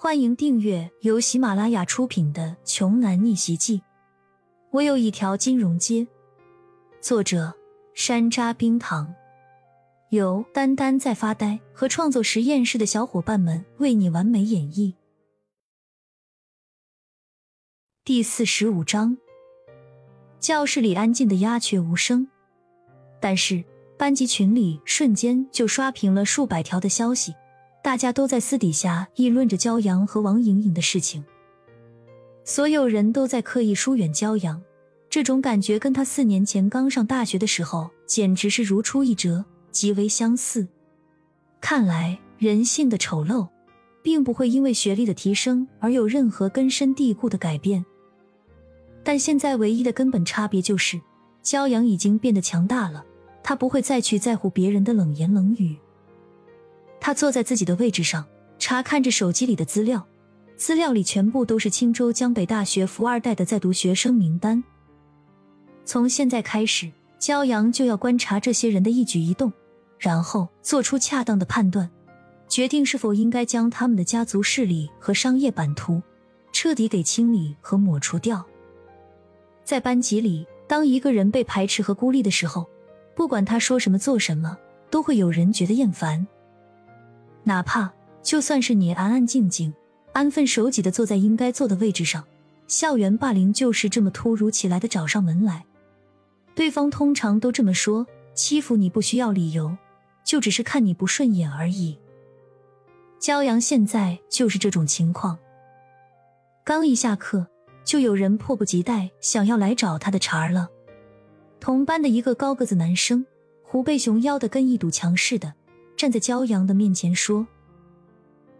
欢迎订阅由喜马拉雅出品的《穷男逆袭记》，我有一条金融街，作者山楂冰糖，由丹丹在发呆和创作实验室的小伙伴们为你完美演绎。第45章，教室里安静的鸦雀无声，但是班级群里瞬间就刷屏了数百条的消息，大家都在私底下议论着骄阳和王莹莹的事情。所有人都在刻意疏远骄阳，这种感觉跟他4年前刚上大学的时候简直是如出一辙，极为相似。看来人性的丑陋并不会因为学历的提升而有任何根深蒂固的改变，但现在唯一的根本差别就是骄阳已经变得强大了，他不会再去在乎别人的冷言冷语。他坐在自己的位置上，查看着手机里的资料，资料里全部都是青州江北大学富二代的在读学生名单。从现在开始，骄阳就要观察这些人的一举一动，然后做出恰当的判断，决定是否应该将他们的家族势力和商业版图彻底给清理和抹除掉。在班级里，当一个人被排斥和孤立的时候，不管他说什么做什么，都会有人觉得厌烦。哪怕就算是你安安静静安分守己地坐在应该坐的位置上，校园霸凌就是这么突如其来地找上门来。对方通常都这么说，欺负你不需要理由，就只是看你不顺眼而已。骄阳现在就是这种情况，刚一下课就有人迫不及待想要来找他的茬儿了。同班的一个高个子男生虎背熊腰地跟一堵墙似的站在骄阳的面前说：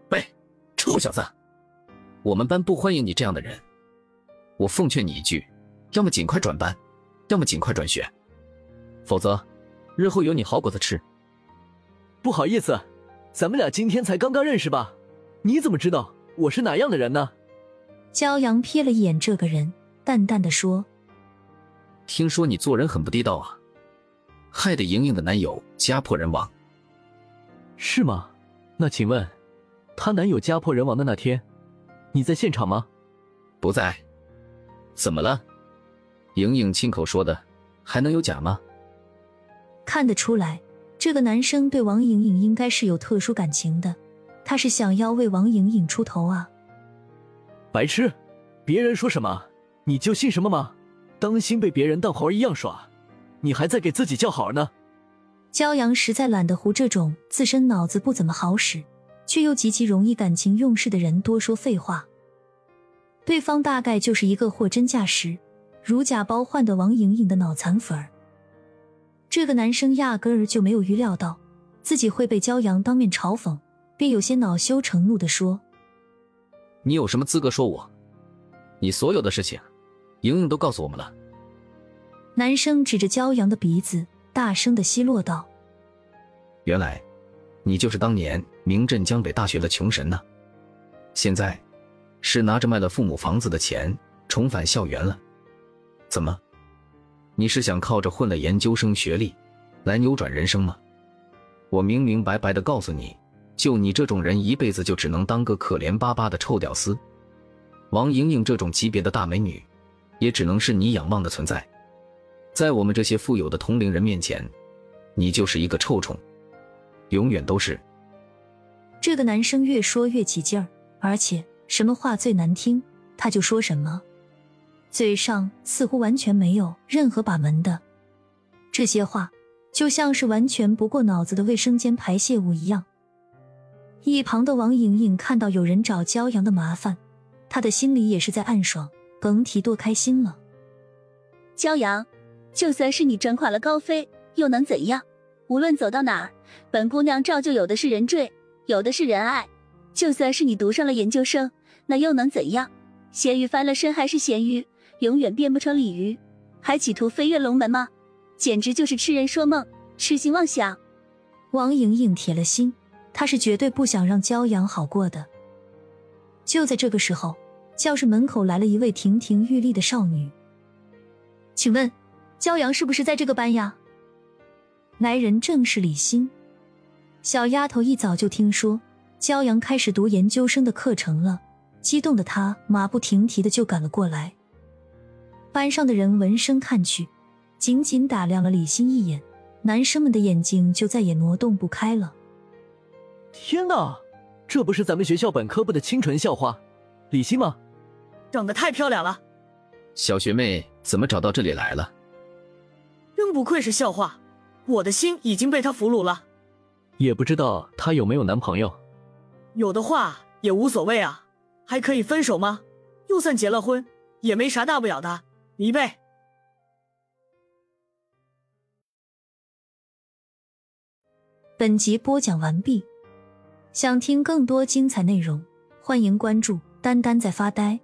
喂，臭小子，我们班不欢迎你这样的人，我奉劝你一句，要么尽快转班，要么尽快转学，否则日后有你好果子吃。不好意思，咱们俩今天才刚刚认识吧，你怎么知道我是哪样的人呢？骄阳瞥了一眼这个人，淡淡地说：听说你做人很不地道啊，害得莹莹的男友家破人亡。是吗？那请问她男友家破人亡的那天你在现场吗？不在。怎么了？莹莹亲口说的，还能有假吗？看得出来这个男生对王莹莹应该是有特殊感情的，他是想要为王莹莹出头啊。白痴，别人说什么你就信什么吗？当心被别人当猴儿一样耍，你还在给自己叫好呢。骄阳实在懒得胡这种自身脑子不怎么好使，却又极其容易感情用事的人多说废话。对方大概就是一个货真价实、如假包换的王莹莹的脑残粉儿。这个男生压根儿就没有预料到自己会被骄阳当面嘲讽，便有些恼羞成怒地说：你有什么资格说我？你所有的事情，莹莹都告诉我们了。男生指着骄阳的鼻子大声地奚落道：原来你就是当年名震江北大学的穷神呢，现在是拿着卖了父母房子的钱重返校园了。怎么，你是想靠着混了研究生学历来扭转人生吗？我明明白白地告诉你，就你这种人一辈子就只能当个可怜巴巴的臭屌丝，王莹莹这种级别的大美女也只能是你仰望的存在，在我们这些富有的同龄人面前，你就是一个臭虫，永远都是。这个男生越说越起劲儿，而且什么话最难听他就说什么，嘴上似乎完全没有任何把门的。这些话就像是完全不过脑子的卫生间排泄物一样。一旁的王莹莹看到有人找骄阳的麻烦，她的心里也是在暗爽，甭提多开心了。骄阳，就算是你转垮了高飞又能怎样？无论走到哪儿，本姑娘照旧有的是人追，有的是人爱，就算是你读上了研究生，那又能怎样？咸鱼翻了身还是咸鱼，永远变不成鲤鱼，还企图飞跃龙门吗？简直就是痴人说梦，痴心妄想。王莹莹铁了心，她是绝对不想让骄阳好过的。就在这个时候，教室门口来了一位亭亭玉立的少女。请问骄阳是不是在这个班呀？来人正是李欣。小丫头一早就听说骄阳开始读研究生的课程了，激动的他马不停蹄的就赶了过来。班上的人闻声看去，紧紧打量了李欣一眼，男生们的眼睛就再也挪动不开了。天哪，这不是咱们学校本科部的清纯校花李欣吗？长得太漂亮了。小学妹怎么找到这里来了？真不愧是校花，我的心已经被她俘虏了。也不知道她有没有男朋友？有的话也无所谓啊，还可以分手吗？就算结了婚也没啥大不了的，离呗。本集播讲完毕，想听更多精彩内容，欢迎关注丹丹在发呆。